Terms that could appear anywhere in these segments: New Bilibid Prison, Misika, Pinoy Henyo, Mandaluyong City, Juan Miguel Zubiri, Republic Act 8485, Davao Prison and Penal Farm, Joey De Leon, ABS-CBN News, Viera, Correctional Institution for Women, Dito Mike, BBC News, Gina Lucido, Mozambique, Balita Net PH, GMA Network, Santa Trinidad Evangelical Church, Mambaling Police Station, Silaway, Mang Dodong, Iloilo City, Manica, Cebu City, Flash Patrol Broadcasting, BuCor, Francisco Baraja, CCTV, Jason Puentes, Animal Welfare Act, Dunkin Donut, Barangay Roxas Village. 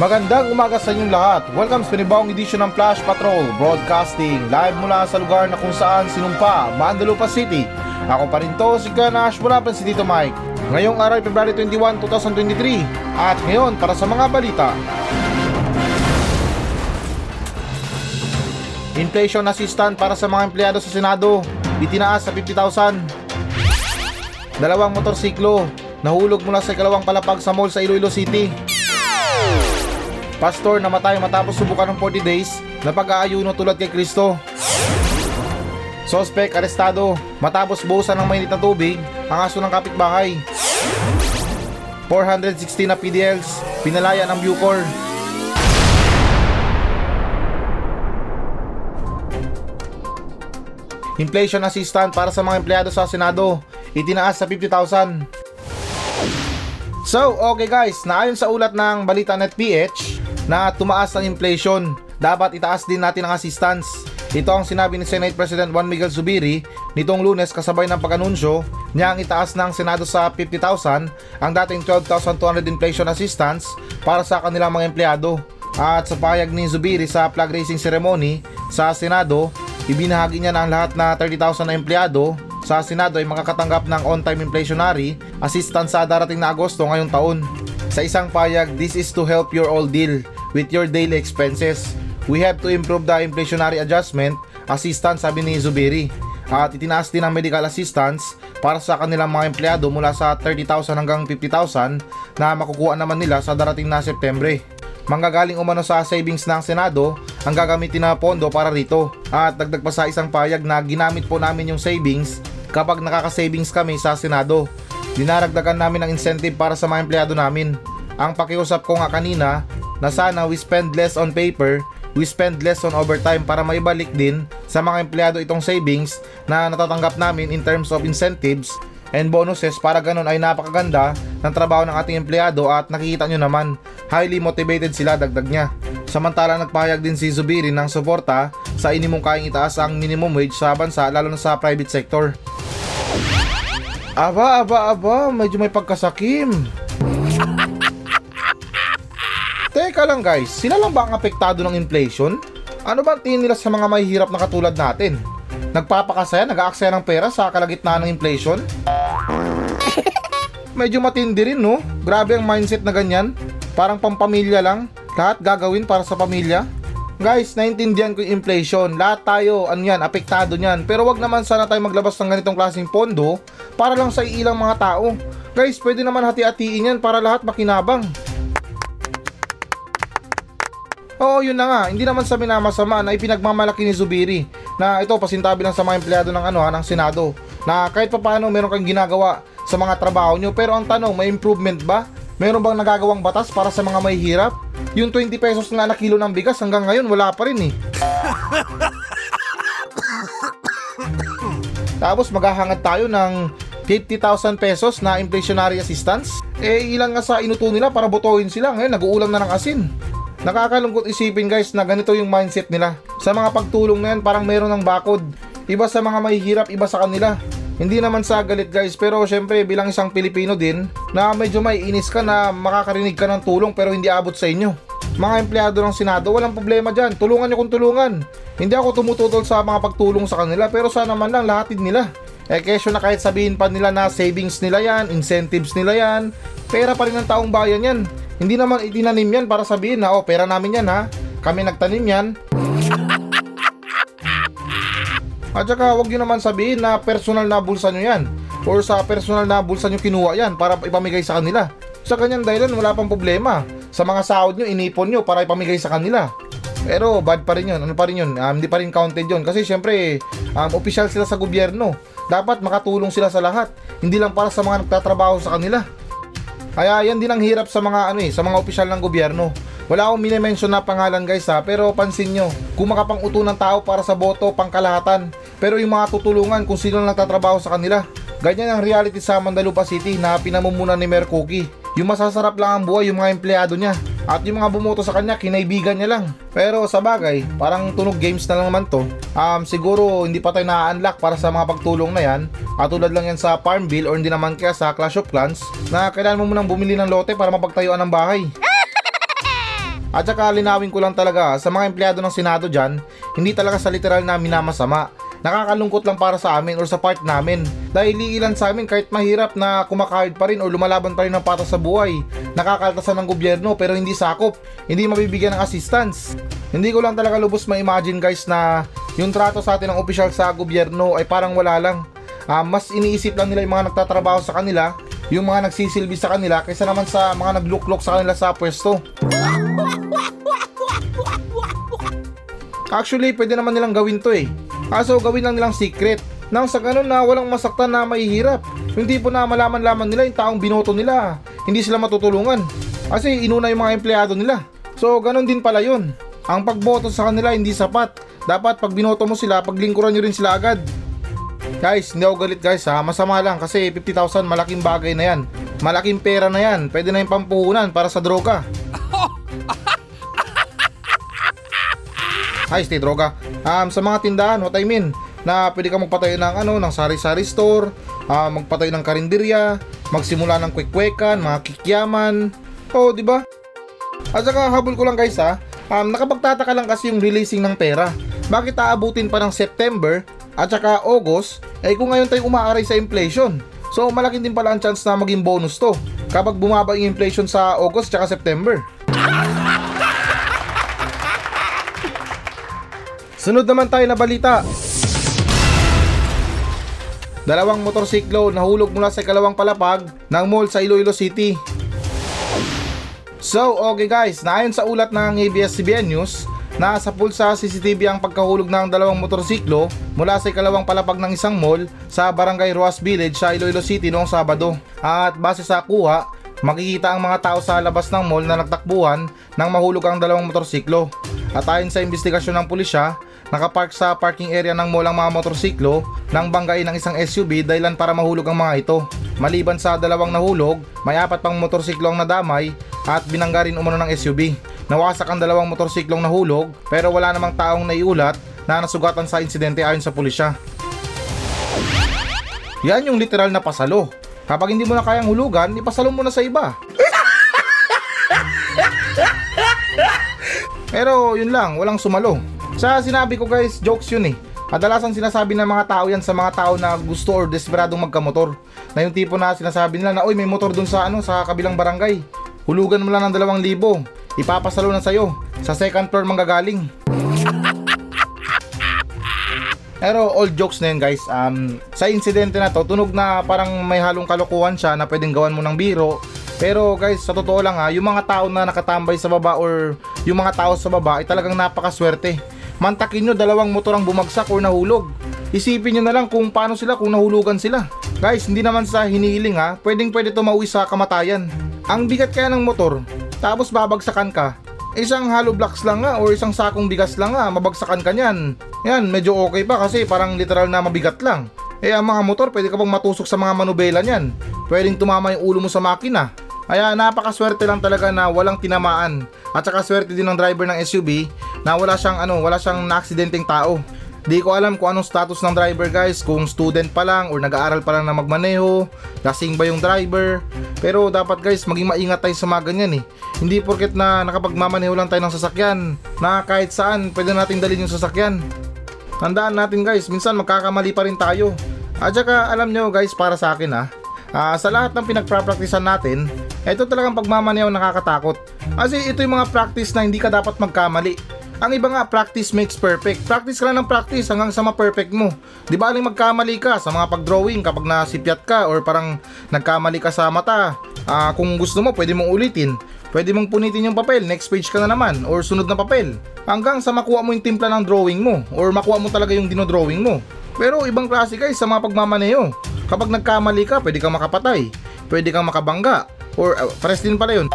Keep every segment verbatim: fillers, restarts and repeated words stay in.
Magandang umaga sa inyong lahat. Welcome sa pinibawang edisyon ng Flash Patrol Broadcasting, live mula sa lugar na kung saan sinumpa, Mandaluyong City. Ako pa rin to, si Gana Ashmore, si Dito Mike. Ngayong araw, February twenty-one, twenty twenty-three. At ngayon, para sa mga balita. Inflation assistant para sa mga empleyado sa Senado, itinaas sa fifty thousand. Dalawang motorsiklo, nahulog mula sa ikalawang palapag sa mall sa Iloilo City. Pastor namatay matapos subukan ng forty days na pag-aayuno tulad kay Kristo. Suspect arestado matapos buhusan ng mainit na tubig ang aso ng kapitbahay. four hundred sixteen na P D Ls, pinalaya ng BuCor. Inflation assistant para sa mga empleyado sa Senado, itinaas sa fifty thousand. So, okay guys, naayon sa ulat ng Balita Net P H na tumaas ang inflation, dapat itaas din natin ang assistance. Ito ang sinabi ni Senate President Juan Miguel Zubiri nitong Lunes kasabay ng pag-anunsyo niya ang itaas ng Senado sa fifty thousand ang dating twelve thousand two hundred inflation assistance para sa kanilang mga empleyado. At sa pahayag ni Zubiri sa flag raising ceremony sa Senado, ibinahagi niya na ang lahat na thirty thousand na empleyado sa Senado ay makakatanggap ng on-time inflationary assistance sa darating na Agosto ngayong taon. Sa isang payag, this is to help your all deal with your daily expenses. We have to improve the inflationary adjustment assistance, sabi ni Zubiri. At itinaas din ang medical assistance para sa kanilang mga empleyado mula sa thirty thousand hanggang fifty thousand na makukuha naman nila sa darating na Setyembre. Manggagaling umano sa savings ng Senado ang gagamitin na pondo para rito. At dagdag pa sa isang payag na ginamit po namin yung savings kapag nakaka-savings kami sa Senado. Dinaragdagan namin ang incentive para sa mga empleyado namin. Ang pakiusap ko nga kanina na sana we spend less on paper, we spend less on overtime para maibalik din sa mga empleyado itong savings na natatanggap namin in terms of incentives and bonuses para ganun ay napakaganda ng trabaho ng ating empleyado at nakikita nyo naman, highly motivated sila, dagdag niya. Samantala nagpahayag din si Zubiri ng suporta sa inimungkayang itaas ang minimum wage sa bansa lalo na sa private sector. Aba, aba, aba, medyo may pagkasakim. Teka lang guys, sila lang ba ang apektado ng inflation? Ano ba ang tingin nila sa mga mahihirap na katulad natin? Nagpapakasaya, nag-aaksaya ng pera sa kalagitnaan ng inflation? Medyo matindi rin no, grabe ang mindset na ganyan. Parang pampamilya lang, lahat gagawin para sa pamilya. Guys, naintindihan ko yung inflation, lahat tayo, ano yan, apektado niyan. Pero wag naman sana tayo maglabas ng ganitong klaseng pondo para lang sa ilang mga tao. Guys, pwede naman hati-hatiin yan para lahat makinabang. Oo, yun na nga, hindi naman sa minamasama na ipinagmamalaki ni Zubiri na ito pasintabi lang sa mga empleyado ng ano ha, ng Senado na kahit papaano meron kang ginagawa sa mga trabaho nyo, pero ang tanong, may improvement ba? Meron bang nagagawang batas para sa mga mahihirap? Yung twenty pesos na na kilo ng bigas hanggang ngayon wala pa rin eh. Tapos maghahangad tayo ng fifty thousand pesos na inflationary assistance. Eh ilang nga sa inuto nila para botohin sila, ngayon nag-uulam na ng asin. Nakakalungkot isipin guys na ganito yung mindset nila. Sa mga pagtulong na yan parang meron ng bakod. Iba sa mga mahihirap, iba sa kanila. Hindi naman sa galit guys, pero syempre bilang isang Pilipino din na medyo may inis ka na makakarinig ka ng tulong pero hindi abot sa inyo. Mga empleyado ng Senado, walang problema dyan, tulungan nyo kung tulungan. Hindi ako tumututol sa mga pagtulong sa kanila, pero sana man lang lahatid nila. Eh kesyo na kahit sabihin pa nila na savings nila yan, incentives nila yan, pera pa rin ng taong bayan yan. Hindi naman itinanim yan para sabihin na, oh, pera namin yan ha, kami nagtanim yan. At saka huwag nyo naman sabihin na personal na bulsa nyo yan or sa personal na bulsa nyo kinuha yan para ipamigay sa kanila. Sa kanyang dahilan wala pang problema. Sa mga sahod nyo, inipon nyo para ipamigay sa kanila. Pero bad pa rin yun, ano pa rin yun, um, hindi pa rin counted yun. Kasi syempre, um, official sila sa gobyerno. Dapat makatulong sila sa lahat, hindi lang para sa mga nagtatrabaho sa kanila. Kaya yan din ang hirap sa mga ano eh, sa mga opisyal ng gobyerno. Wala akong minimension na pangalan guys ha, pero pansin nyo, kumakapanguto ng tao para sa boto, pangkalahatan. Pero yung mga tutulungan kung sino lang nagtatrabaho sa kanila. Ganyan ang reality sa Mandaluyong City na pinamumuno ni Mayor Cookie. Yung masasarap lang ang buhay yung mga empleyado niya. At yung mga bumoto sa kanya, kinaibigan niya lang. Pero sa bagay, parang tunog games na lang naman to. Um, siguro hindi pa tayo na-unlock para sa mga pagtulong na yan. At tulad lang yan sa Farm Bill o hindi naman kaya sa Clash of Clans na kailangan mo munang bumili ng lote para mapagtayuan ng bahay. At saka linawin ko lang talaga sa mga empleyado ng Senado dyan, hindi talaga sa literal namin na masama. Nakakalungkot lang para sa amin o sa part namin. Dahil iilan sa amin kahit mahirap na kumakahid pa rin o lumalaban pa rin ng patas sa buhay. Nakakaltasan ng gobyerno pero hindi sakop, hindi mabibigyan ng assistance. Hindi ko lang talaga lubos ma-imagine guys na yung trato sa atin ng opisyal sa gobyerno ay parang wala lang. Uh, mas iniisip lang nila yung mga nagtatrabaho sa kanila, yung mga nagsisilbi sa kanila kaysa naman sa mga nagluklok sa kanila sa pwesto. Actually, pwede naman nilang gawin to eh. Kaso gawin lang nilang secret nang sa ganun na walang masaktan na mahihirap. Yung tipo na malaman-laman nila yung taong binoto nila, hindi sila matutulungan kasi inuna yung mga empleyado nila. So ganun din pala yun. Ang pagboto sa kanila hindi sapat. Dapat pag binoto mo sila, paglingkuran nyo rin sila agad. Guys, hindi ako galit guys ha, masama lang kasi fifty thousand malaking bagay na yan. Malaking pera na yan, pwede na yung pampuhunan para sa droga. Ay, stay droga. Um, sa mga tindahan, what I mean, na pwede ka magpatayo ng, ano, ng sari-sari store, uh, magpatayo ng karinderya, magsimula ng kwek-kwekan, mga kikyaman. Oh, di ba? At saka, habol ko lang guys ha, um, nakapagtataka lang kasi yung releasing ng pera. Bakit aabutin pa ng September at saka August, eh kung ngayon tayo umaaray sa inflation. So, malaking din pala ang chance na maging bonus to kapag bumaba yung inflation sa August at September. Sunod naman tayo na balita. Dalawang motorsiklo nahulog mula sa ikalawang palapag ng mall sa Iloilo City. So, okay guys, naayon sa ulat ng A B S C B N News, nasa pulsa C C T V ang pagkahulog ng dalawang motorsiklo mula sa ikalawang palapag ng isang mall sa Barangay Roxas Village sa Iloilo City noong Sabado. At base sa kuha, makikita ang mga tao sa labas ng mall na nagtakbuhan nang mahulog ang dalawang motorsiklo. At ayon sa investigasyon ng pulisya, nakapark sa parking area ng mall ang mga motorsiklo nang banggain ng isang S U V dahilan para mahulog ang mga ito. Maliban sa dalawang nahulog, may apat pang motorsiklo ang nadamay at binangga rin umano ng S U V. Nawasak ang dalawang motorsiklong nahulog pero wala namang taong naiulat na nasugatan sa insidente ayon sa pulisya. Yan yung literal na pasalo. Kapag hindi mo na kayang hulugan, ipasalo mo na sa iba. Pero yun lang, walang sumalo. Sa sinabi ko guys, jokes yun eh. Kadalasan sinasabi ng mga tao yan sa mga tao na gusto or desperadong magkamotor. Na yung tipo na sinasabi nila na oy may motor dun sa ano sa kabilang barangay. Hulugan mo lang ng dalawang libo. Ipapasalo na sa'yo. Sa second floor manggagaling. Pero all jokes na yun guys. Um, sa insidente na to, tunog na parang may halong kalokohan siya na pwedeng gawan mo ng biro. Pero guys, sa totoo lang ha, yung mga tao na nakatambay sa baba or yung mga tao sa baba ay talagang napakaswerte. Mantakin nyo dalawang motor ang bumagsak o nahulog. Isipin nyo na lang kung paano sila kung nahulugan sila. Guys, hindi naman sa hinihiling ha, pwedeng pwede tumauwi sa kamatayan. Ang bigat kaya ng motor, tapos babagsakan ka. Isang hollow blocks lang nga o isang sakong bigas lang nga, mabagsakan ka nyan. Yan, medyo okay pa kasi parang literal na mabigat lang. Eh ang mga motor, pwede ka pang matusok sa mga manubela nyan. Pwedeng tumama yung ulo mo sa makina. Kaya napakaswerte lang talaga na walang tinamaan. At saka swerte din ng driver ng S U V na wala siyang ano, wala siyang naaksidenteng tao. Di ko alam kung anong status ng driver guys, kung student pa lang or nag-aaral pa lang na magmaneho, lasing ba yung driver. Pero dapat guys, maging maingat tayo sa mga ganyan eh. Hindi porket na nakapagmamaneho lang tayo ng sasakyan na kahit saan pwede natin dalhin yung sasakyan. Tandaan natin guys, minsan magkakamali pa rin tayo. At saka alam nyo guys, para sa akin ha, Uh, sa lahat ng pinagprapraktisan natin, ito talagang pagmamaneho nakakatakot. Kasi ito yung mga practice na hindi ka dapat magkamali. Ang iba nga, practice makes perfect. Practice ka lang ng practice hanggang sa ma-perfect mo. Di ba aling magkamali ka sa mga pag-drawing kapag nasipyat ka or parang nagkamali ka sa mata. Uh, kung gusto mo, pwede mong ulitin. Pwede mong punitin yung papel, next page ka na naman or sunod na papel. Hanggang sa makuha mo yung timpla ng drawing mo or makuha mo talaga yung dinodrawing mo. Pero ibang klase guys sa mga pagmamaneho. Kapag nagkamali ka, pwede kang makapatay, pwede kang makabangga, or uh, pares din pala yun.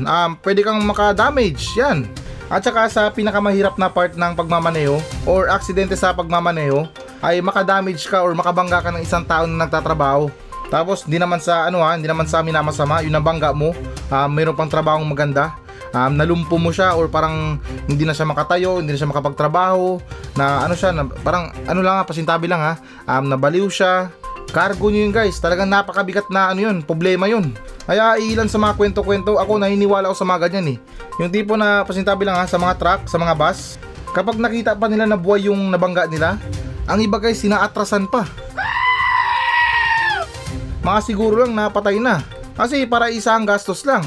um, pwede kang makadamage, yan. At saka sa pinakamahirap na part ng pagmamaneho or aksidente sa pagmamaneho ay makadamage ka or makabangga ka ng isang tao na nagtatrabaho. Tapos hindi naman sa ano ha, hindi naman sa amin na masama, yung nabangga mo, um, mayroon pang trabahong maganda. Um, nalumpo mo siya or parang hindi na siya makatayo, hindi na siya makapagtrabaho, na ano siya, na, parang ano lang ha, pasintabi lang ha, um, nabaliw siya, Cargo nyo yun guys, talagang napakabigat na ano yun, problema yun. Kaya ilan sa mga kwento-kwento, ako naniniwala ko sa mga ganyan eh. Yung tipo na pasintabi lang ha, sa mga truck, sa mga bus, kapag nakita pa nila na buhay yung nabangga nila, ang iba guys sinaatrasan pa. Mga siguro lang napatay na, kasi para isang gastos lang.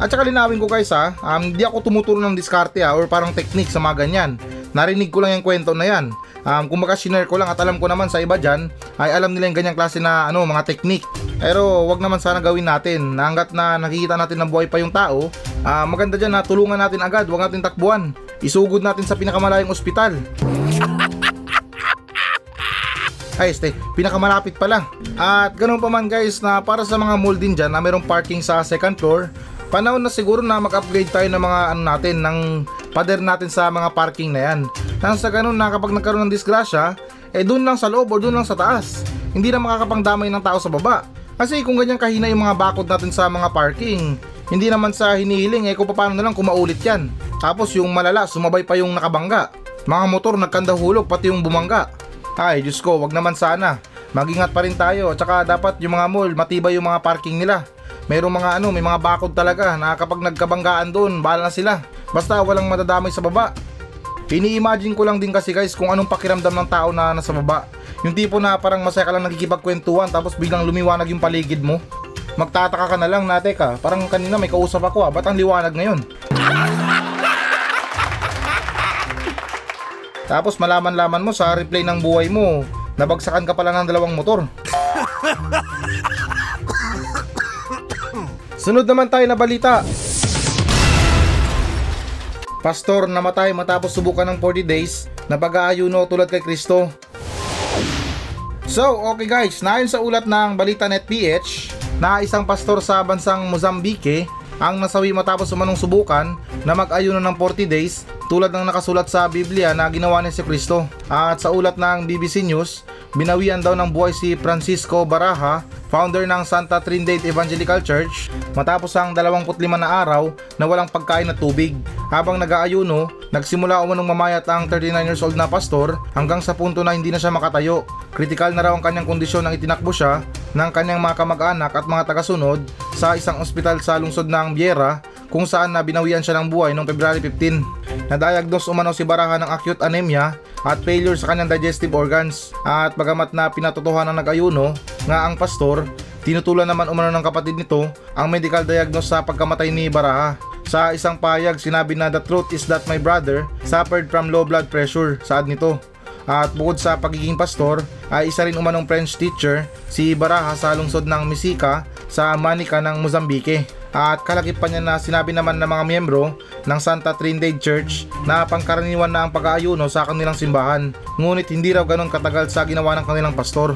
At saka linawin ko guys ha, hindi um, ako tumuturo ng diskarte ha, or parang technique sa mga ganyan. Narinig ko lang yung kwento na yan. Um, kumbaga sinare ko lang at alam ko naman sa iba dyan ay alam nila yung ganyang klase na ano, mga teknik. Pero wag naman sana gawin natin na hanggat na nakikita natin na buhay pa yung tao, uh, maganda dyan na tulungan natin agad, wag natin takbuhan, isugod natin sa pinakamalayong ospital. Ay este, pinakamalapit pala. At ganoon pa man guys na para sa mga mall din dyan na mayroong parking sa second floor, panahon na siguro na mag-upgrade tayo ng mga ano natin, ng pader natin sa mga parking na yan. Nang sa ganun na kapag nagkaroon ng disgrasya, eh dun lang sa loob o dun lang sa taas. Hindi na makakapangdamay ng tao sa baba. Kasi kung ganyan kahina yung mga bakod natin sa mga parking, hindi naman sa hinihiling eh kung paano na lang kumaulit yan. Tapos yung malala, sumabay pa yung nakabangga. Mga motor nagkandahulog pati yung bumangga. Ay Diyos ko, wag naman sana. Magingat pa rin tayo. Tsaka dapat yung mga mall, matibay yung mga parking nila. Mayroong mga ano, may mga bakod talaga na kapag nagkabanggaan dun, bahala na sila. Basta walang madadamay sa baba. Ini-imagine ko lang din kasi guys kung anong pakiramdam ng tao na nasa baba. Yung tipo na parang masaya ka lang nakikipagkwentuhan tapos biglang lumiwanag yung paligid mo. Magtataka ka na lang na, teka, parang kanina may kausap ako ah, ba't ang liwanag ngayon? Tapos malaman-laman mo sa replay ng buhay mo, nabagsakan ka pala ng dalawang motor. Sunod naman tayo na balita. Pastor namatay matapos subukan ng forty days na pag-aayuno tulad kay Kristo. So, okay guys, naayon sa ulat ng Balita Net P H na isang pastor sa bansang Mozambique ang nasawi matapos umanong subukan na mag-ayuno ng forty days tulad ng nakasulat sa Biblia na ginawa ni si Kristo. At sa ulat ng B B C News, binawian daw ng buhay si Francisco Baraja, founder ng Santa Trinidad Evangelical Church, matapos ang dalawampu't lima na araw na walang pagkain at tubig. Habang nag-aayuno, nagsimula umanong mamayat ang thirty-nine years old na pastor hanggang sa punto na hindi na siya makatayo. Kritikal na raw ang kanyang kondisyon nang itinakbo siya ng kanyang mga kamag-anak at mga tagasunod sa isang ospital sa lungsod ng Viera kung saan na binawian siya ng buhay noong February fifteenth. Nadiagnose umano si Baraja ng acute anemia at failure sa kanyang digestive organs. At bagamat na pinatotohanan ng nag-ayuno nga ang pastor, tinutulan naman umano ng kapatid nito ang medical diagnosis sa pagkamatay ni Baraja. Sa isang pahayag, sinabi na the truth is that my brother suffered from low blood pressure, saad nito. At bukod sa pagiging pastor, ay isa rin umanong French teacher si Baraja sa lungsod ng Misika sa Manica ng Mozambique. At kalakip pa niya na sinabi naman ng mga miyembro ng Santa Trinidad Church na pangkaraniwan na ang pag-aayuno sa kanilang simbahan. Ngunit hindi raw ganun katagal sa ginawa ng kanilang pastor.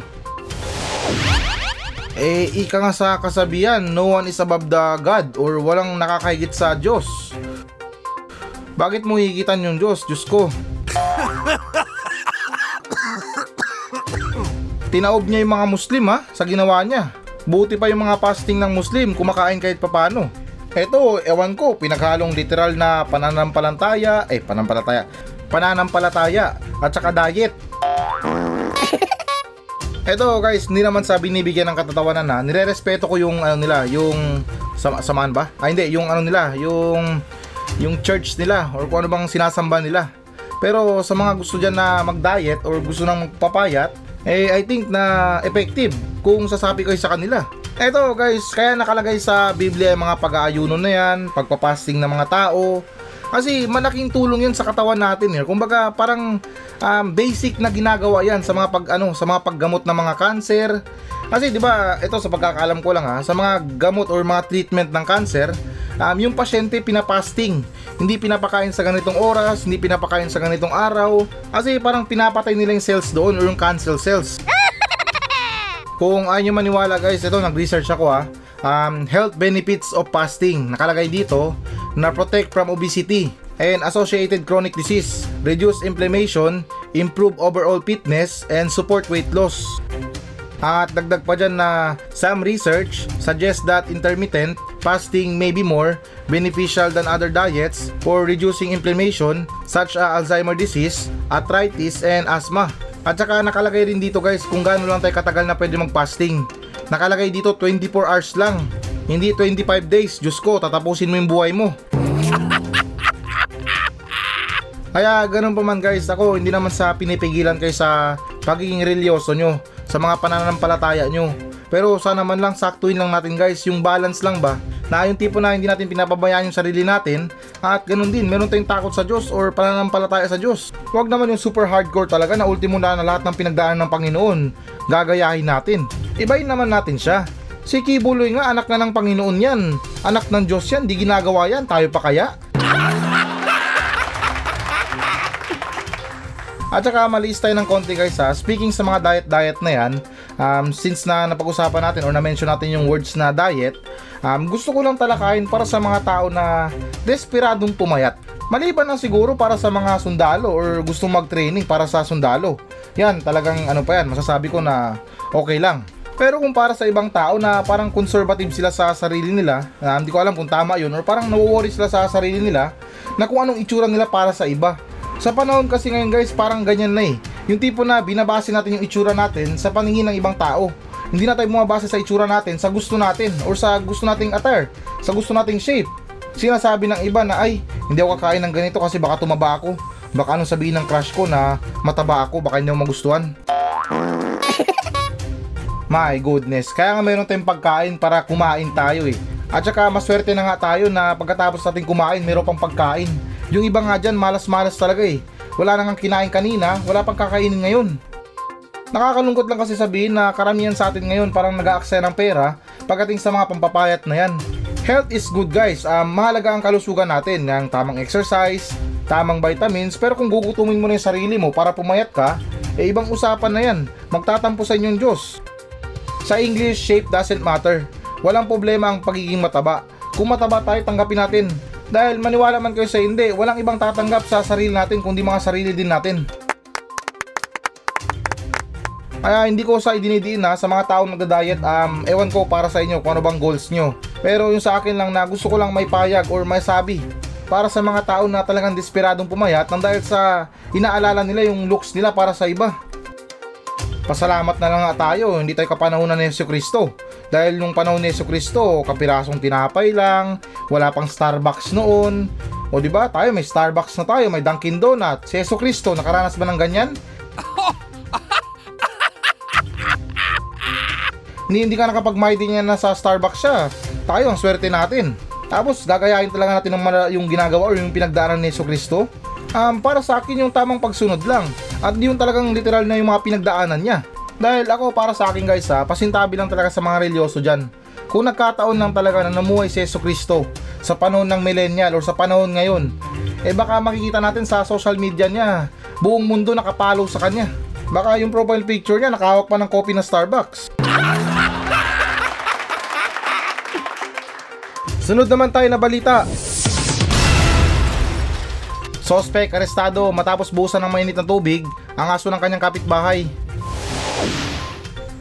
Eh, ika nga sa kasabihan, no one is above the God, or walang nakakahigit sa Diyos. Bakit mo higitan yung Diyos, Diyos ko? Tinaob niya yung mga Muslim ha, sa ginawa niya. Buti pa yung mga fasting ng Muslim, kumakain kahit papano. Eto, ewan ko, pinaghalong literal na pananampalataya, eh pananampalataya, pananampalataya, at saka diet. Eto guys, hindi naman sabi binibigyan ng katatawanan na, nirerespeto ko yung ano nila, yung sama, samaan ba? Ah hindi, yung ano nila, yung yung church nila or kung ano bang sinasamba nila. Pero sa mga gusto diyan na mag-diet or gusto nang magpapayat, eh I think na effective kung sasabi ko sa kanila. Eto guys, kaya nakalagay sa Biblia yung mga pag-aayuno na yan, pagpapasting ng mga tao. Kasi malaking tulong yun sa katawan natin eh. Kumbaga parang um, basic na ginagawa yan sa mga pag ano, sa mga paggamot ng mga cancer. Kasi di ba, ito sa pagkakaalam ko lang ha, sa mga gamot or mga treatment ng cancer, um, yung pasyente pinapasting. Hindi pinapakain sa ganitong oras, hindi pinapakain sa ganitong araw. Kasi parang pinapatay nila yung cells doon or yung cancer cells. Kung ayaw nyo maniwala guys, ito nag-research ako ha. Um, health benefits of fasting. Nakalagay dito na protect from obesity and associated chronic disease, reduce inflammation, improve overall fitness, and support weight loss. At dagdag pa dyan na some research suggests that intermittent fasting may be more beneficial than other diets for reducing inflammation such as Alzheimer's disease, arthritis, and asthma. At saka nakalagay rin dito guys kung gaano lang tayo katagal na pwede mag-fasting. Nakalagay dito twenty-four hours lang, hindi twenty-five days. Diyos ko, tatapusin mo yung buhay mo. Kaya ganun pa man guys, ako hindi naman sa pinipigilan kayo sa pagiging religyoso nyo, sa mga pananampalataya nyo. Pero sana man lang saktuin lang natin guys, yung balance lang ba, na yung tipo na hindi natin pinapabayaan yung sarili natin. At ganun din, meron tayong takot sa Diyos or pananampalataya sa Diyos. Huwag naman yung super hardcore talaga na ultimo na na lahat ng pinagdaan ng Panginoon gagayahin natin. Ibayin naman natin siya. Si Kibuloy nga, anak na ng Panginoon yan, anak ng Diyos yan, di ginagawa yan, tayo pa kaya? At saka maliis tayo ng konti guys ha. Speaking sa mga diet-diet na yan, um, since na napag-usapan natin or na-mention natin yung words na diet, um, gusto ko lang talakayin para sa mga tao na desperadong pumayat. Maliban na siguro para sa mga sundalo or gustong mag-training para sa sundalo. Yan, talagang ano pa yan, masasabi ko na okay lang. Pero kung para sa ibang tao na parang conservative sila sa sarili nila, um, di ko alam kung tama yun, or parang nawo-worry sila sa sarili nila na kung anong itsura nila para sa iba. Sa panahon kasi ngayon guys, parang ganyan na eh. Yung tipo na binabase natin yung itsura natin sa paningin ng ibang tao. Hindi na tayo bumabase sa itsura natin, sa gusto natin, or sa gusto nating attire, sa gusto nating shape. Sinasabi ng iba na ay, hindi ako kakain ng ganito kasi baka tumaba ako. Baka anong sabihin ng crush ko na mataba ako, baka hindi ako magustuhan. My goodness, kaya nga meron tayong pagkain para kumain tayo eh. At saka maswerte na nga tayo na pagkatapos natin kumain, meron pang pagkain. Yung iba nga dyan, malas-malas talaga eh. Wala nang kinain kanina, wala pang kakainin ngayon. Nakakalungkot lang kasi sabihin na karamihan sa atin ngayon parang nag-aaksaya ng pera pagdating sa mga pampapayat na yan. Health is good guys, um, mahalaga ang kalusugan natin, ang tamang exercise, tamang vitamins. Pero kung gugutumin mo na yung sarili mo para pumayat ka, eh ibang usapan na yan, magtatampo sa inyong Diyos. Sa English, shape doesn't matter. Walang problema ang pagiging mataba. Kung mataba tayo, tanggapin natin. Dahil maniwala man kayo sa hindi, walang ibang tatanggap sa sarili natin kundi mga sarili din natin. Kaya hindi ko sa idinidiin na sa mga taong nagda-diet, um, ewan ko para sa inyo kung ano bang goals nyo. Pero yung sa akin lang na gusto ko lang may payag or may sabi para sa mga tao na talagang desperadong pumayat nang dahil sa inaalala nila yung looks nila para sa iba. Pasalamat na lang nga tayo, hindi tayo kapanahunan ni Jesucristo. Dahil nung panahon ni Jesucristo, kapirasong tinapay lang, wala pang Starbucks noon. O diba, tayo may Starbucks na tayo, may Dunkin Donut. Si Jesucristo, nakaranas ba ng ganyan? Ni, hindi ka nakapag-mighty niya na sa Starbucks siya. Tayo, ang swerte natin. Tapos, gagayahin talaga natin yung ginagawa o yung pinagdaanan ni Jesucristo. Um, para sa akin yung tamang pagsunod lang at di yung talagang literal na yung mga pinagdaanan niya. Dahil ako para sa akin guys ha, pasintabi lang talaga sa mga religyoso dyan. Kung nagkataon lang talaga na namuhay si Jesucristo sa panahon ng millennial o sa panahon ngayon, eh baka makikita natin sa social media niya buong mundo nakapalo sa kanya. Baka yung profile picture niya nakahawak pa ng coffee na Starbucks. Sunod naman tayo na balita. Suspect arestado matapos buhusan ng mainit na tubig ang aso ng kanyang kapitbahay.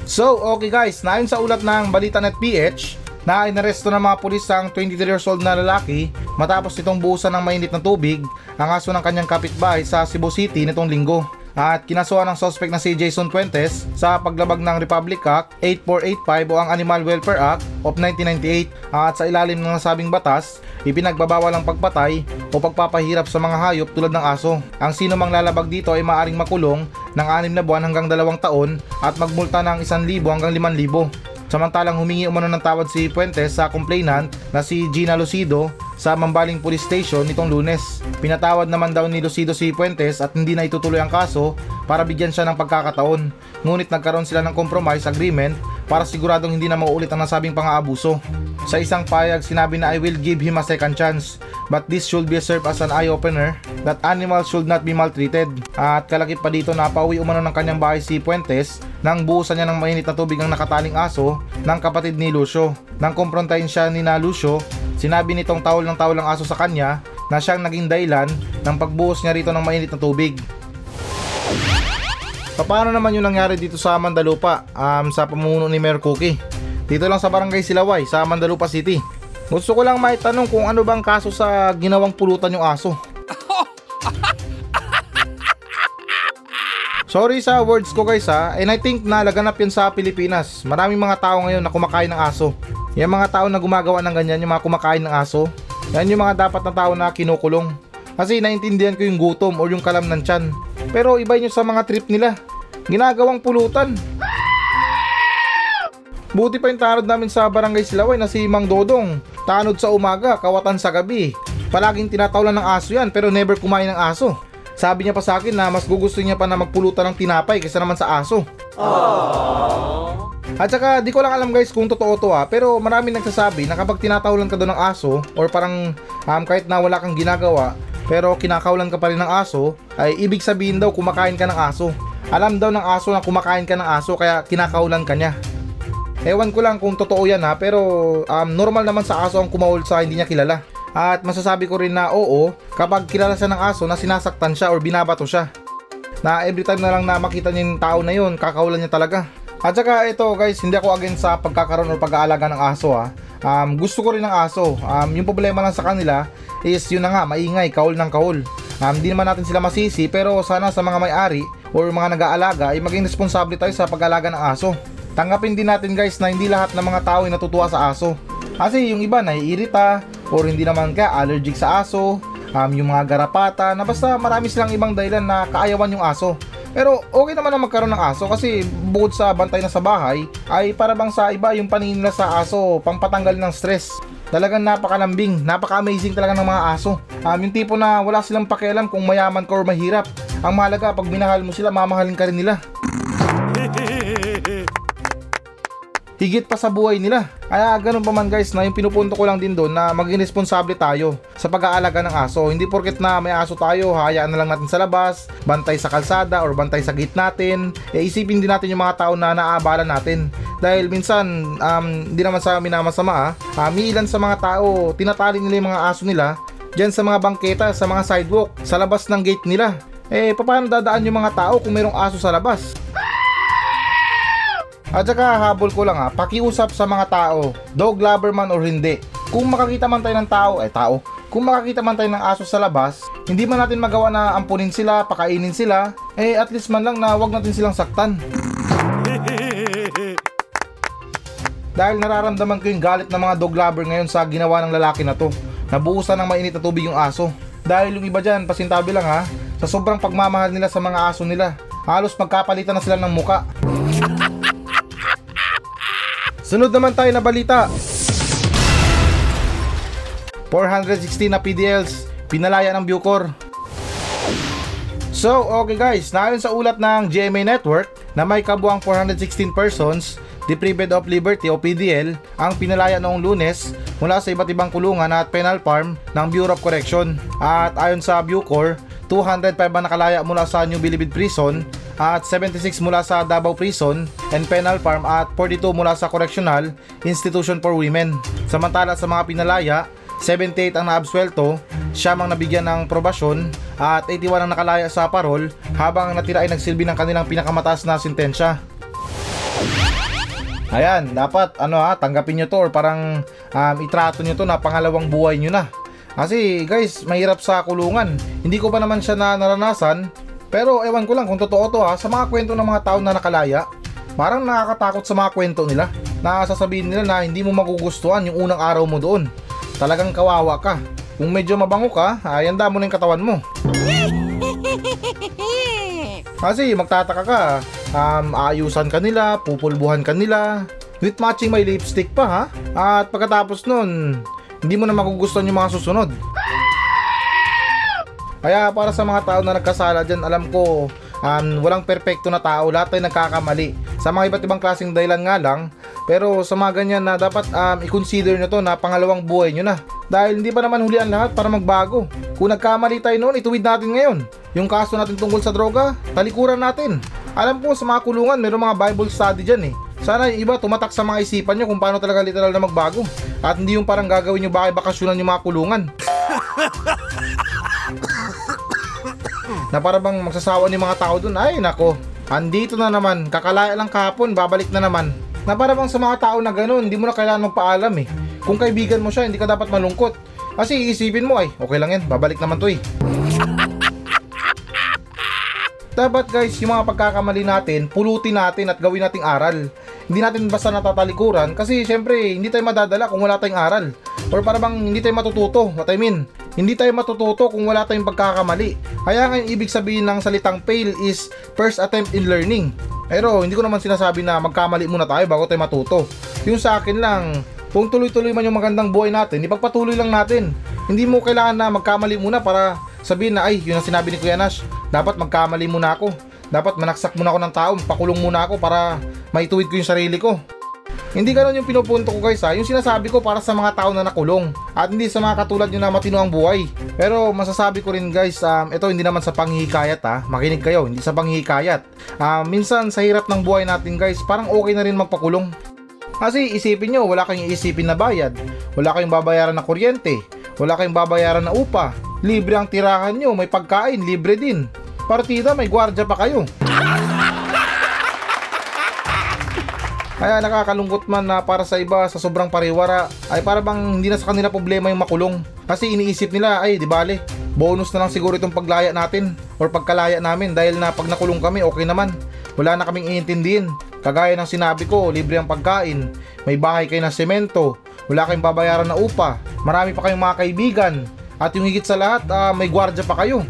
So, okay guys, naayon sa ulat ng Balita Net P H na inaresto ng mga pulis ang twenty-three years old na lalaki matapos nitong buhusan ng mainit na tubig ang aso ng kanyang kapitbahay sa Cebu City nitong linggo. At kinasuhan ng suspect na si Jason Puentes sa paglabag ng Republic Act eighty-four eighty-five o ang Animal Welfare Act of nineteen ninety-eight. At sa ilalim ng nasabing batas, ipinagbabawal ang pagpatay o pagpapahirap sa mga hayop tulad ng aso. Ang sino mang lalabag dito ay maaaring makulong ng anim na buwan hanggang dalawang taon at magmulta ng one thousand hanggang limang libo. Samantalang humingi umano ng tawad si Puentes sa complainant na si Gina Lucido sa Mambaling Police Station nitong Lunes. Pinatawad naman daw ni Lucido si Puentes at hindi na itutuloy ang kaso para bigyan siya ng pagkakataon. Ngunit nagkaroon sila ng compromise agreement para siguradong hindi na mauulit ang nasabing pang-aabuso. Sa isang payag, sinabi na I will give him a second chance but this should be served as an eye-opener that animals should not be maltreated. At kalakip pa dito na pauwi umano ng kanyang bahay si Puentes nang buhusan niya ng mainit na tubig ang nakataling aso ng kapatid ni Lucio. Nang kumprontahin siya ni na Lucio, sinabi nitong tawol ng tawol ang aso sa kanya na siyang naging dahilan ng pagbuhos niya rito ng mainit na tubig. Paano naman yung nangyari dito sa Mandalupa um, sa pamumuno ni Mayor Cookie? Dito lang sa Barangay Silaway sa Mandalupa City. Gusto ko lang maitanong kung ano bang kaso sa ginawang pulutan yung aso. Sorry sa words ko guys ha, and I think na laganap yan sa Pilipinas. Maraming mga tao ngayon na kumakain ng aso. Yung mga tao na gumagawa ng ganyan, yung mga kumakain ng aso, yan yung mga dapat na tao na kinukulong. Kasi naintindihan ko yung gutom o yung kalam ng tiyan. Pero iba nyo sa mga trip nila, ginagawang pulutan. Buti pa yung tanod namin sa Barangay Silaway na si Mang Dodong. Tanod sa umaga, kawatan sa gabi. Palaging tinatawlan ng aso yan pero never kumain ng aso. Sabi niya pa sa akin na mas gugustuhin niya pa na magpulutan ng tinapay kaysa naman sa aso. Aww. At saka di ko lang alam guys kung totoo to ha, pero maraming nagsasabi na kapag tinatawlan ka doon ng aso or parang um, kahit na wala kang ginagawa pero kinakawlan ka pa rin ng aso, ay ibig sabihin daw kumakain ka ng aso. Alam daw ng aso na kumakain ka ng aso kaya kinakawlan ka niya. Ewan ko lang kung totoo yan ha, pero um, normal naman sa aso ang kumahol sa hindi niya kilala. At masasabi ko rin na oo, kapag kilala siya ng aso na sinasaktan siya or binabato siya, na every time na lang na makita niya yung tao na yun, kakaulan niya talaga. At saka ito guys, hindi ako against sa pagkakaroon o pag-aalaga ng aso ha. Um, gusto ko rin ng aso. Um, yung problema lang sa kanila is yun na nga, maingay, kahol ng kahol. Um, di naman natin sila masisi, pero sana sa mga may-ari or mga nag-aalaga ay maging responsable tayo sa pag-aalaga ng aso. Tanggapin din natin guys na hindi lahat ng mga tao ay natutuwa sa aso. Kasi yung iba naiirita or hindi naman kaya allergic sa aso, um, yung mga garapata, na basta marami silang ibang dahilan na kaayawan yung aso. Pero okay naman na magkaroon ng aso kasi bukod sa bantay na sa bahay, ay para bang sa iba yung paningin nila sa aso pampatanggal ng stress. Talagang napakalambing, napaka-amazing talaga ng mga aso. Um, yung tipo na wala silang pakialam kung mayaman ka or mahirap. Ang mahalaga pag minahal mo sila, mamahalin ka rin nila. Higit pa sa buhay nila. Kaya ganun pa man guys na yung pinupunto ko lang din doon na maging responsable tayo sa pag-aalaga ng aso. Hindi porket na may aso tayo, hayaan na lang natin sa labas, bantay sa kalsada or bantay sa gate natin. E isipin din natin yung mga tao na naaabala natin. Dahil minsan, um, hindi naman sa amin na masama ha, um, ilan sa mga tao, tinatali nila yung mga aso nila dyan sa mga bangketa, sa mga sidewalk, sa labas ng gate nila. Eh paano dadaan yung mga tao kung mayroong aso sa labas? At saka habol ko lang ha, pakiusap sa mga tao, dog lover man o hindi. Kung makakita man tayo ng tao, eh tao, kung makakita man tayo ng aso sa labas, hindi man natin magawa na ampunin sila, pakainin sila, eh at least man lang na wag natin silang saktan. Dahil nararamdaman ko yung galit ng mga dog lover ngayon sa ginawa ng lalaki na to. Nabuhusan ng mainit na tubig yung aso. Dahil yung iba dyan, pasintabi lang ha, sa sobrang pagmamahal nila sa mga aso nila, halos magkapalitan na sila ng muka. Sunod naman tayo na balita. four hundred sixteen na P D Ls pinalaya ng BuCor. So okay guys, naayon sa ulat ng G M A Network na may kabuang four hundred sixteen persons deprived of liberty o P D L ang pinalaya noong Lunes mula sa iba't ibang kulungan at penal farm ng Bureau of Correction. At ayon sa BuCor, two hundred five ang nakalaya mula sa New Bilibid Prison at seventy-six mula sa Davao Prison and Penal Farm at forty-two mula sa Correctional Institution for Women. Samantala sa mga pinalaya, seventy-eight ang naabsuelto, siyam ang nabigyan ng probasyon at eighty-one ang nakalaya sa parol, habang ang natira ay nagsilbi ng kanilang pinakamataas na sentensya. Ayan, dapat ano ha, tanggapin nyo to or parang um, itrato nyo to na pangalawang buhay nyo na. Kasi guys, mahirap sa kulungan. Hindi ko pa naman siya na naranasan, pero ewan ko lang kung totoo to ha, sa mga kwento ng mga tao na nakalaya, parang nakakatakot sa mga kwento nila. Nasasabihin nila na hindi mo magugustuhan yung unang araw mo doon. Talagang kawawa ka. Kung medyo mabango ka, ayanda mo na yung katawan mo. Kasi magtataka ka, um, aayusan ka nila, pupulbuhan ka nila, with matching may lipstick pa ha. At pagkatapos nun, hindi mo na magugustuhan yung mga susunod. Kaya para sa mga tao na nagkasala dyan, alam ko um, walang perpekto na tao, lahat ay nagkakamali sa mga iba't ibang klaseng dahilan nga lang. Pero sa mga ganyan na dapat um, i-consider nyo to na pangalawang buhay nyo na. Dahil hindi pa naman hulihan lahat para magbago. Kung nagkamali tayo noon, ituwid natin ngayon. Yung kaso natin tungkol sa droga, talikuran natin. Alam ko sa mga kulungan, mayroong mga Bible study dyan eh. Sana yung iba tumatak sa mga isipan nyo kung paano talaga literal na magbago. At hindi yung parang gagawin nyo bakay bakasyonan yung mga kulungan. Na para bang magsasawa ni mga tao dun, ay nako, andito na naman, kakalaya lang kahapon, babalik na naman. Na para bang sa mga tao na ganun, hindi mo na kailangan magpaalam eh. Kung kaibigan mo siya, hindi ka dapat malungkot. Kasi iisipin mo ay, okay lang yan, babalik naman to eh. dapat guys, yung mga pagkakamali natin, pulutin natin at gawin nating aral. Hindi natin basta natatalikuran kasi syempre hindi tayo madadala kung wala tayong aral. Or para bang hindi tayo matututo, what I mean, hindi tayo matututo kung wala tayong pagkakamali. Kaya nga yung ibig sabihin ng salitang fail is first attempt in learning. Pero hindi ko naman sinasabi na magkamali muna tayo bago tayo matuto. Yung sa akin lang, kung tuloy-tuloy man yung magandang buhay natin, ipagpatuloy lang natin. Hindi mo kailangan na magkamali muna para sabihin na ay, yun ang sinabi ni Kuya Nash, dapat magkamali muna ako, dapat manaksak muna ako ng tao, pakulong muna ako para maituwid ko yung sarili ko. Hindi ganoon yung pinupunto ko guys ha, yung sinasabi ko para sa mga tao na nakulong at hindi sa mga katulad nyo na matino ang buhay. Pero masasabi ko rin guys, um, ito hindi naman sa panghihikayat ha, makinig kayo, hindi sa panghihikayat. Uh, minsan sa hirap ng buhay natin guys, parang okay na rin magpakulong. Kasi isipin nyo, wala kayong iisipin na bayad, wala kayong babayaran na kuryente, wala kayong babayaran na upa, libre ang tirahan nyo, may pagkain, libre din. Partida, may gwardya pa kayo. Kaya nakakalungkot man na para sa iba sa sobrang pariwara ay para bang hindi na sa kanila problema yung makulong. Kasi iniisip nila ay di bale, bonus na lang siguro itong paglaya natin or pagkalaya namin dahil na pag nakulong kami okay naman. Wala na kaming iintindihin. Kagaya ng sinabi ko, libre ang pagkain, may bahay kayo na semento, wala kayong babayaran na upa, marami pa kayong mga kaibigan at yung higit sa lahat uh, may gwardya pa kayo.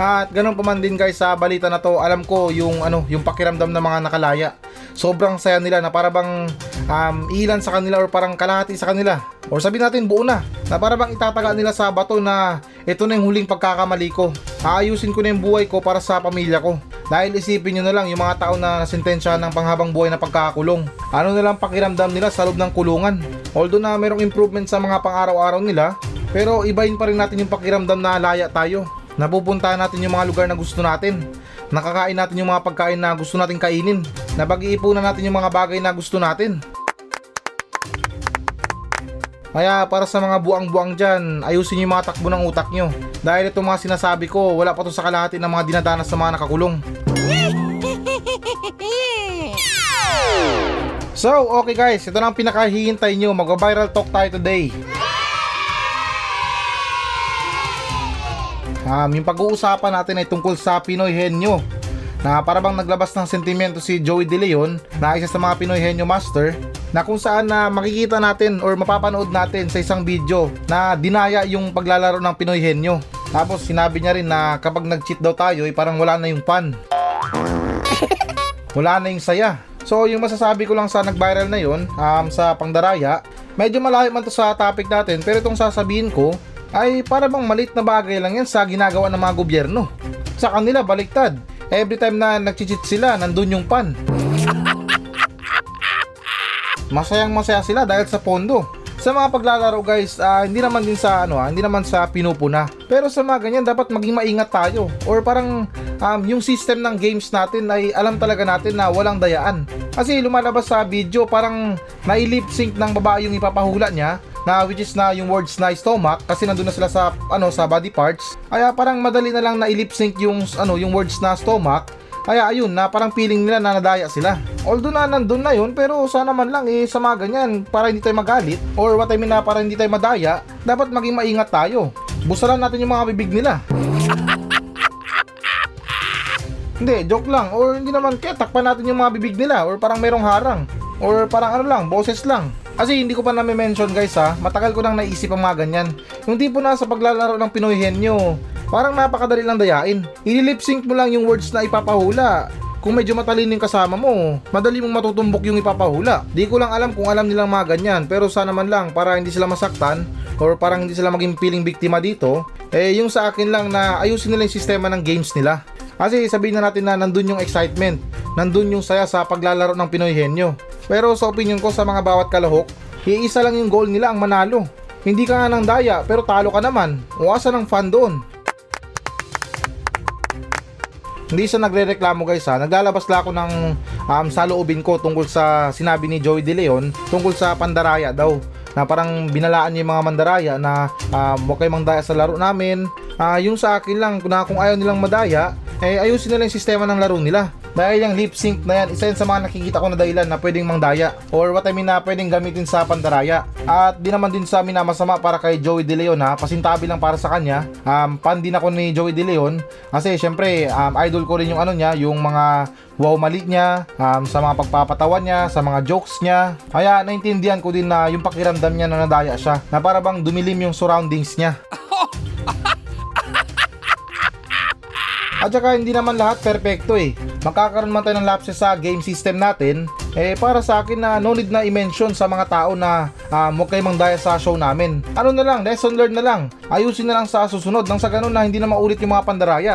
At ganun pa man din guys sa balita na to, alam ko yung ano, yung pakiramdam ng mga nakalaya. Sobrang saya nila na para bang um, ilan sa kanila or parang kalahati sa kanila. Or sabihin natin buo na, na para bang itataga nila sa bato na ito na yung huling pagkakamali ko. Aayusin ko na yung buhay ko para sa pamilya ko. Dahil isipin nyo na lang yung mga tao na nasentensya ng panghabang buhay na pagkakakulong. Ano na lang pakiramdam nila sa loob ng kulungan. Although na mayroong improvement sa mga pang-araw-araw nila, pero ibahin pa rin natin yung pakiramdam na laya tayo. Napupuntahan natin yung mga lugar na gusto natin, nakakain natin yung mga pagkain na gusto natin kainin, napag-iipunan natin yung mga bagay na gusto natin. Kaya para sa mga buang-buang dyan, ayusin yung mga takbo ng utak nyo, dahil itong mga sinasabi ko wala pa to sa kalahati ng mga dinadanas sa mga nakakulong. So okay guys, ito na ang pinakahihintay nyo, mag-viral talk tayo today. Um, yung pag-uusapan natin ay tungkol sa Pinoy Henyo na parabang naglabas ng sentimento si Joey De Leon na isa sa mga Pinoy Henyo master na kung saan na makikita natin or mapapanood natin sa isang video na dinaya yung paglalaro ng Pinoy Henyo. Tapos sinabi niya rin na kapag nag-cheat daw tayo ay parang wala na yung fun, wala na yung saya. So yung masasabi ko lang sa nag-viral na yun um, sa pangdaraya, medyo malayo man to sa topic natin pero itong sasabihin ko ay para bang maliit na bagay lang yan sa ginagawa ng mga gobyerno. Sa kanila baliktad, every time na nagchichit sila nandun yung pan. Masayang masaya sila dahil sa pondo. Sa mga paglalaro guys, uh, hindi naman din sa ano, uh, hindi naman sa pinupuna, pero sa mga ganyan dapat maging maingat tayo. Or parang um, yung system ng games natin ay alam talaga natin na walang dayaan. Kasi lumalabas sa video parang nailip sync ng babae yung ipapahula niya, na which is na yung words na stomach kasi nandoon na sila sa ano sa body parts. Kaya parang madali na lang na i-lip sync yung ano yung words na stomach. Kaya ayun na parang feeling nila na nadaya sila. Although na nandoon na yun pero sana man lang eh sa mga ganyan para hindi tayo magalit or what I mean na para hindi tayo madaya, dapat maging maingat tayo. Busalan natin yung mga bibig nila. Hindi, joke lang or hindi naman kaya takpan natin yung mga bibig nila or parang merong harang or parang ano lang, boses lang. Kasi hindi ko pa na-mention guys ha, matagal ko nang naisip ang mga ganyan. Yung tipo na sa paglalaro ng Pinoy Henyo, parang napakadali lang dayain. I-lip-sync mo lang yung words na ipapahula. Kung medyo matalino yung kasama mo, madali mong matutumbok yung ipapahula. Di ko lang alam kung alam nilang mga ganyan, pero sana man lang para hindi sila masaktan or parang hindi sila maging piling biktima dito, eh yung sa akin lang na ayusin nila yung sistema ng games nila. Kasi sabihin na natin na nandun yung excitement, nandun yung saya sa paglalaro ng Pinoy Henyo. Pero sa opinion ko sa mga bawat kalahok, iisa lang yung goal nila ang manalo. Hindi ka nga nang daya pero talo ka naman, uwasan ang fan doon. Hindi siya nagre-reklamo guys ha, naglalabas lang ako ng um, saloobin ko tungkol sa sinabi ni Joey De Leon tungkol sa pandaraya daw. Na parang binalaan niya yung mga mandaraya na uh, huwag kayong mandaya sa laro namin. Uh, yung sa akin lang na kung ayaw nilang madaya, eh ayusin nila yung sistema ng laro nila. Dahil yung lip sync na yan, isa yun sa mga nakikita ko na dahilan na pwedeng mangdaya, or what I mean na pwedeng gamitin sa pandaraya. At di naman din sa amin na masama para kay Joey De Leon ha, pasintabi lang para sa kanya. Um, fan din ako ni Joey De Leon kasi syempre um, idol ko rin yung ano niya, yung mga wow mali niya, um, sa mga pagpapatawan niya, sa mga jokes niya. Kaya naintindihan ko din na yung pakiramdam niya na nadaya siya, na para bang dumilim yung surroundings niya. At saka hindi naman lahat perfecto eh. Magkakaroon man tayo ng lapses sa game system natin. Eh para sa akin na no need na i-mention sa mga tao na uh, huwag kayong mangdaya sa show namin. Ano na lang, lesson learned na lang. Ayusin na lang sa susunod nang sa ganun na hindi na maulit yung mga pandaraya.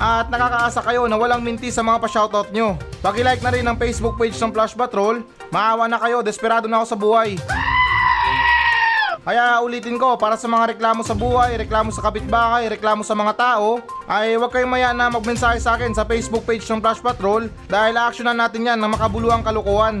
at nakakaasa kayo na walang minti sa mga pa-shoutout nyo. Paki-like na rin ang Facebook page ng Flash Patrol. Maawa na kayo, desperado na ako sa buhay. Kaya ulitin ko, para sa mga reklamo sa buhay, reklamo sa kapitbahay, reklamo sa mga tao, ay huwag kayong maya na magmensahe sa akin sa Facebook page ng Flash Patrol dahil actionan natin yan ng makabuluhang kalukuhan.